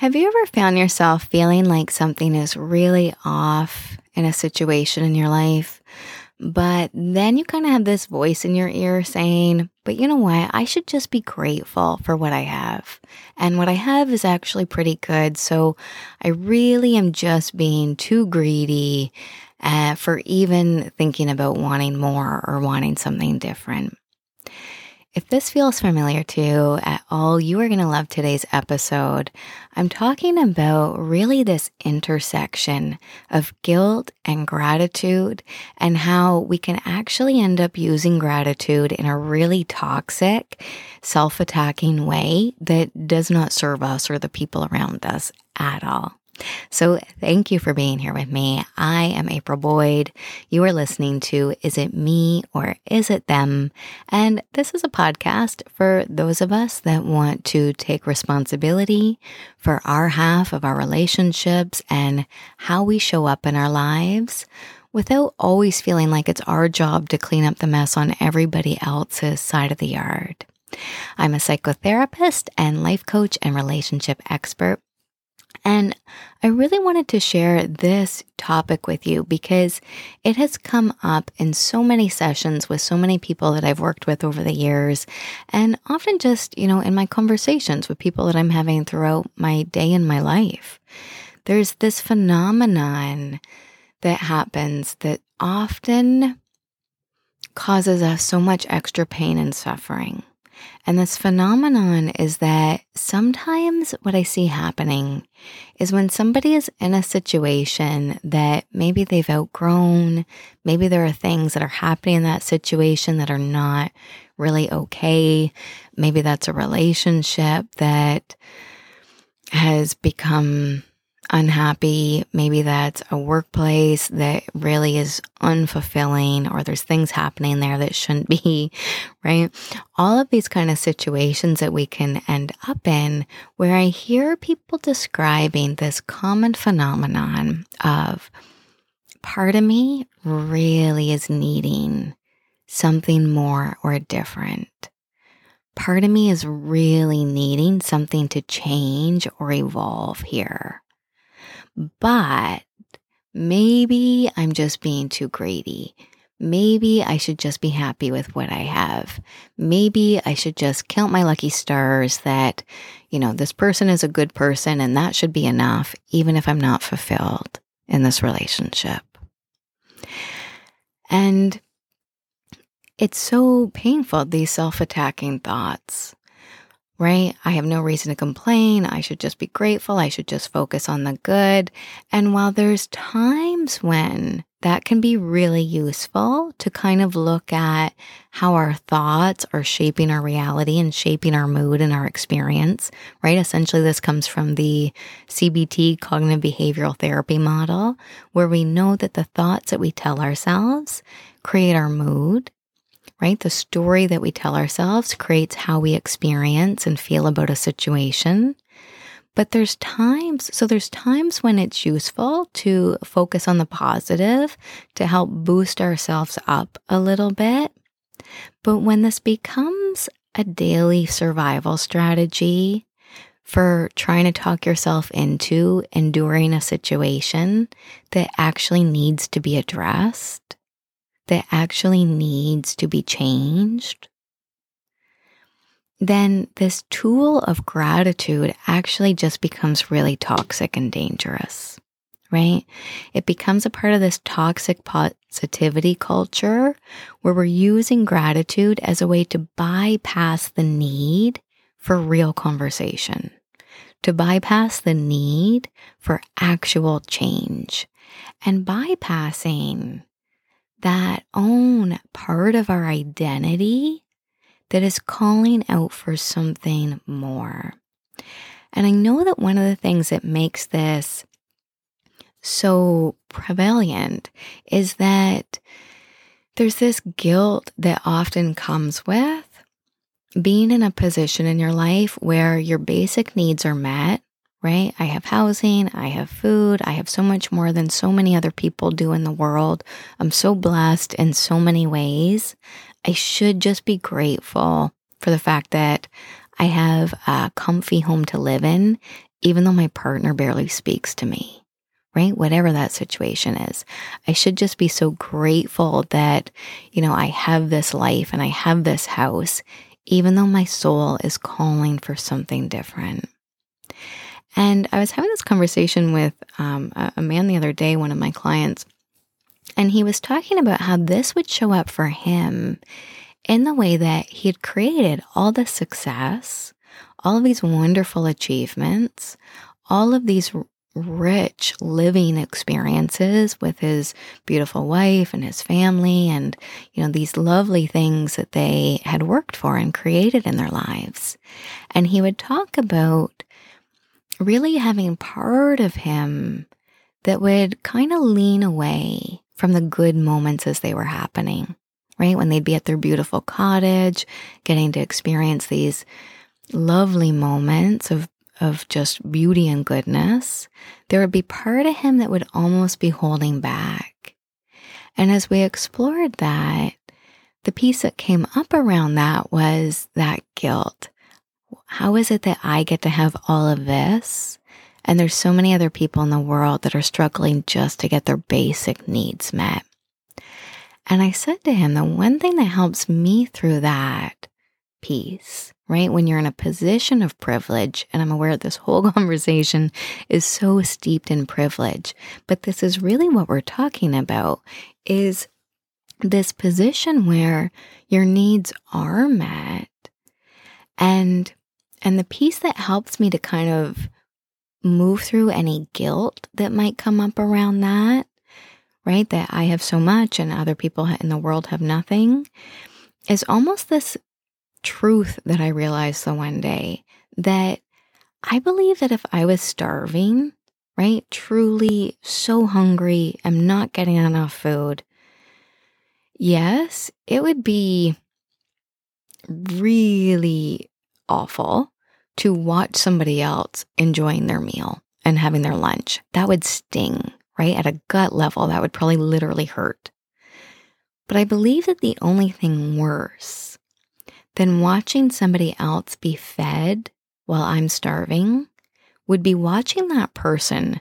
Have you ever found yourself feeling like something is really off in a situation in your life, but then you kind of have this voice in your ear saying, but you know what, I should just be grateful for what I have. And what I have is actually pretty good, so I really am just being too greedy for even thinking about wanting more or wanting something different. If this feels familiar to you at all, you are going to love today's episode. I'm talking about really this intersection of guilt and gratitude and how we can actually end up using gratitude in a really toxic, self-attacking way that does not serve us or the people around us at all. So thank you for being here with me. I am April Boyd. You are listening to Is It Me or Is It Them? And this is a podcast for those of us that want to take responsibility for our half of our relationships and how we show up in our lives without always feeling like it's our job to clean up the mess on everybody else's side of the yard. I'm a psychotherapist and life coach and relationship expert. And I really wanted to share this topic with you because it has come up in so many sessions with so many people that I've worked with over the years, and often just, in my conversations with people that I'm having throughout my day and my life. There's this phenomenon that happens that often causes us so much extra pain and suffering. And this phenomenon is that sometimes what I see happening is when somebody is in a situation that maybe they've outgrown, maybe there are things that are happening in that situation that are not really okay. Maybe that's a relationship that has become unhappy. Maybe that's a workplace that really is unfulfilling, or there's things happening there that shouldn't be, right? All of these kind of situations that we can end up in, where I hear people describing this common phenomenon of part of me really is needing something more or different. Part of me is really needing something to change or evolve here. But maybe I'm just being too greedy. Maybe I should just be happy with what I have. Maybe I should just count my lucky stars that, this person is a good person and that should be enough, even if I'm not fulfilled in this relationship. And it's so painful, these self-attacking thoughts. Right? I have no reason to complain. I should just be grateful. I should just focus on the good. And while there's times when that can be really useful to kind of look at how our thoughts are shaping our reality and shaping our mood and our experience, right? Essentially, this comes from the CBT, cognitive behavioral therapy model, where we know that the thoughts that we tell ourselves create our mood. Right? The story that we tell ourselves creates how we experience and feel about a situation. But there's times when it's useful to focus on the positive to help boost ourselves up a little bit. But when this becomes a daily survival strategy for trying to talk yourself into enduring a situation that actually needs to be addressed, that actually needs to be changed, then this tool of gratitude actually just becomes really toxic and dangerous, right? It becomes a part of this toxic positivity culture where we're using gratitude as a way to bypass the need for real conversation, to bypass the need for actual change, and bypassing that own part of our identity that is calling out for something more. And I know that one of the things that makes this so prevalent is that there's this guilt that often comes with being in a position in your life where your basic needs are met. Right? I have housing, I have food, I have so much more than so many other people do in the world. I'm so blessed in so many ways. I should just be grateful for the fact that I have a comfy home to live in even though my partner barely speaks to me, right? Whatever that situation is, I should just be so grateful that, you know, I have this life and I have this house, even though my soul is calling for something different. And I was having this conversation with a man the other day, one of my clients, and he was talking about how this would show up for him in the way that he had created all this success, all of these wonderful achievements, all of these rich living experiences with his beautiful wife and his family and, you know, these lovely things that they had worked for and created in their lives. And he would talk about really having part of him that would kind of lean away from the good moments as they were happening, right? When they'd be at their beautiful cottage, getting to experience these lovely moments of just beauty and goodness, there would be part of him that would almost be holding back. And as we explored that, the piece that came up around that was that guilt. How is it that I get to have all of this? And there's so many other people in the world that are struggling just to get their basic needs met. And I said to him, the one thing that helps me through that piece, right? When you're in a position of privilege, and I'm aware this whole conversation is so steeped in privilege, but this is really what we're talking about, is this position where your needs are met. And the piece that helps me to kind of move through any guilt that might come up around that, right? That I have so much and other people in the world have nothing, is almost this truth that I realized the one day that I believe that if I was starving, right? Truly so hungry, I'm not getting enough food. Yes, it would be really awful to watch somebody else enjoying their meal and having their lunch. That would sting, right? At a gut level, that would probably literally hurt. But I believe that the only thing worse than watching somebody else be fed while I'm starving would be watching that person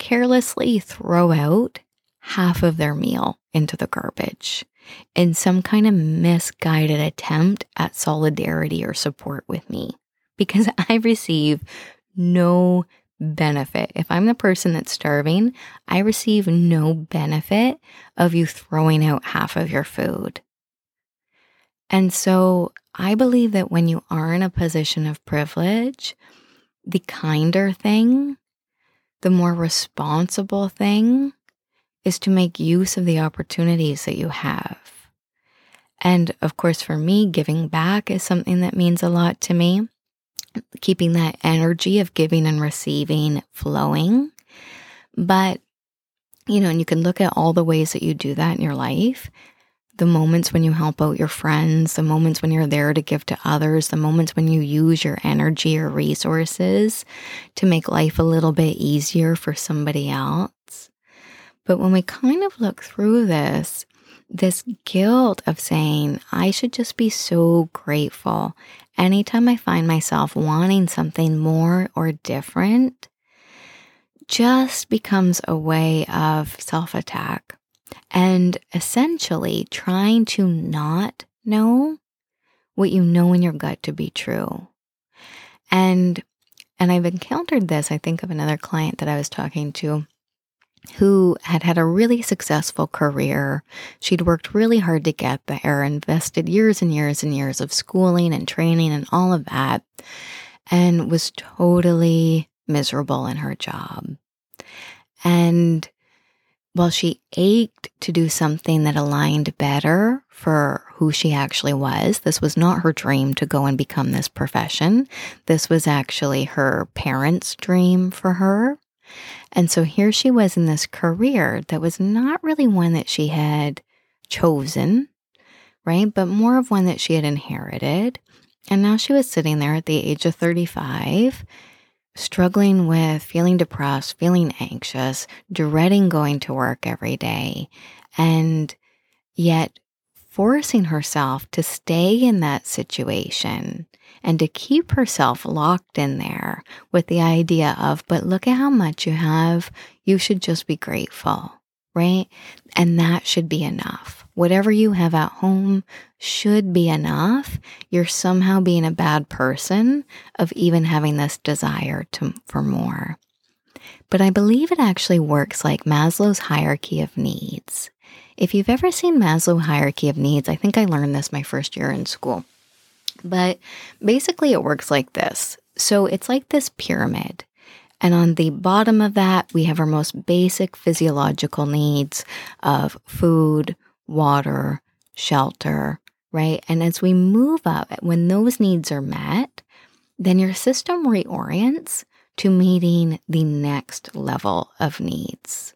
carelessly throw out half of their meal into the garbage in some kind of misguided attempt at solidarity or support with me, because I receive no benefit. If I'm the person that's starving, I receive no benefit of you throwing out half of your food. And so I believe that when you are in a position of privilege, the kinder thing, the more responsible thing is to make use of the opportunities that you have. And of course, for me, giving back is something that means a lot to me. Keeping that energy of giving and receiving flowing. But, you know, and you can look at all the ways that you do that in your life. The moments when you help out your friends, the moments when you're there to give to others, the moments when you use your energy or resources to make life a little bit easier for somebody else. But when we kind of look through this guilt of saying, I should just be so grateful anytime I find myself wanting something more or different, just becomes a way of self-attack and essentially trying to not know what you know in your gut to be true. And I've encountered this, I think of another client that I was talking to who had had a really successful career. She'd worked really hard to get there, invested years and years and years of schooling and training and all of that, and was totally miserable in her job. And while she ached to do something that aligned better for who she actually was, this was not her dream to go and become this profession. This was actually her parents' dream for her. And so here she was in this career that was not really one that she had chosen, right? But more of one that she had inherited. And now she was sitting there at the age of 35, struggling with feeling depressed, feeling anxious, dreading going to work every day, and yet forcing herself to stay in that situation and to keep herself locked in there with the idea of, but look at how much you have, you should just be grateful, right? And that should be enough. Whatever you have at home should be enough. You're somehow being a bad person of even having this desire for more. But I believe it actually works like Maslow's hierarchy of needs. If you've ever seen Maslow's hierarchy of needs, I think I learned this my first year in school. But basically it works like this. So it's like this pyramid. And on the bottom of that, we have our most basic physiological needs of food, water, shelter, right? And as we move up, when those needs are met, then your system reorients to meeting the next level of needs.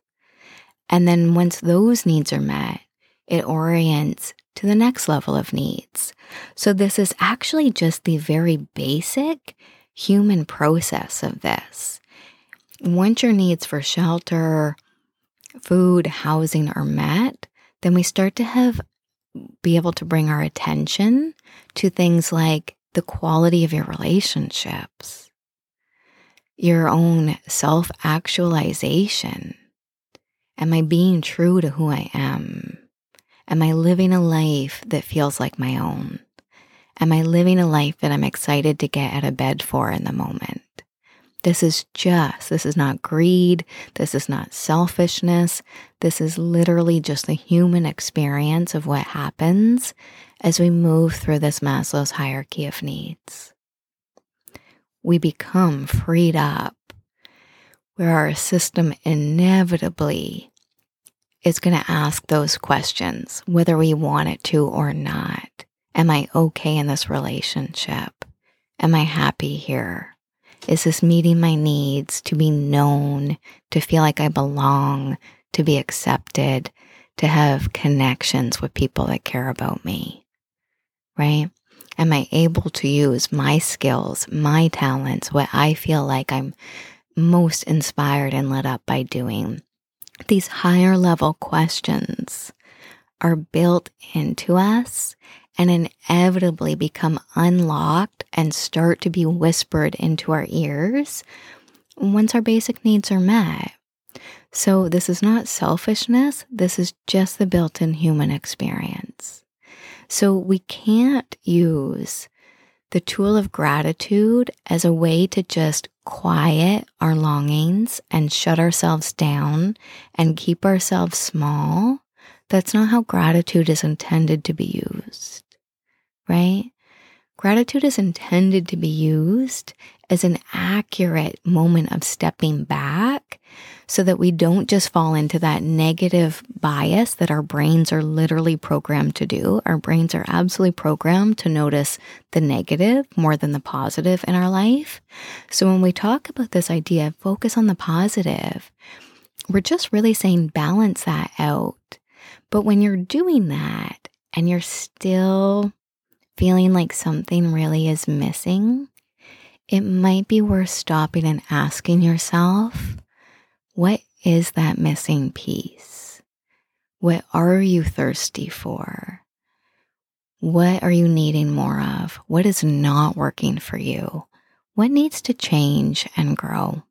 And then once those needs are met, it orients to the next level of needs. So this is actually just the very basic human process of this. Once your needs for shelter, food, housing are met, then we start to be able to bring our attention to things like the quality of your relationships, your own self-actualization. Am I being true to who I am? Am I living a life that feels like my own? Am I living a life that I'm excited to get out of bed for in the moment? This is not greed. This is not selfishness. This is literally just the human experience of what happens as we move through this Maslow's hierarchy of needs. We become freed up where our system inevitably is going to ask those questions, whether we want it to or not. Am I okay in this relationship? Am I happy here? Is this meeting my needs to be known, to feel like I belong, to be accepted, to have connections with people that care about me, right? Am I able to use my skills, my talents, what I feel like I'm most inspired and lit up by doing? These higher level questions are built into us and inevitably become unlocked and start to be whispered into our ears once our basic needs are met. So this is not selfishness. This is just the built-in human experience. So we can't use the tool of gratitude as a way to just quiet our longings and shut ourselves down and keep ourselves small. That's not how gratitude is intended to be used, right? Gratitude is intended to be used as an accurate moment of stepping back so that we don't just fall into that negative bias that our brains are literally programmed to do. Our brains are absolutely programmed to notice the negative more than the positive in our life. So when we talk about this idea of focus on the positive, we're just really saying balance that out. But when you're doing that and you're still feeling like something really is missing, it might be worth stopping and asking yourself, what is that missing piece? What are you thirsty for? What are you needing more of? What is not working for you? What needs to change and grow?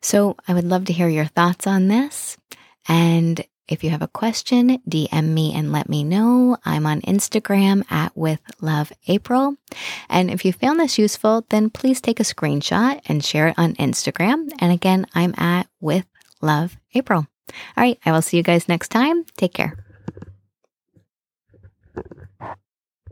So I would love to hear your thoughts on this. And if you have a question, DM me and let me know. I'm on Instagram @withloveapril. And if you found this useful, then please take a screenshot and share it on Instagram. And again, I'm @withloveapril. All right, I will see you guys next time. Take care.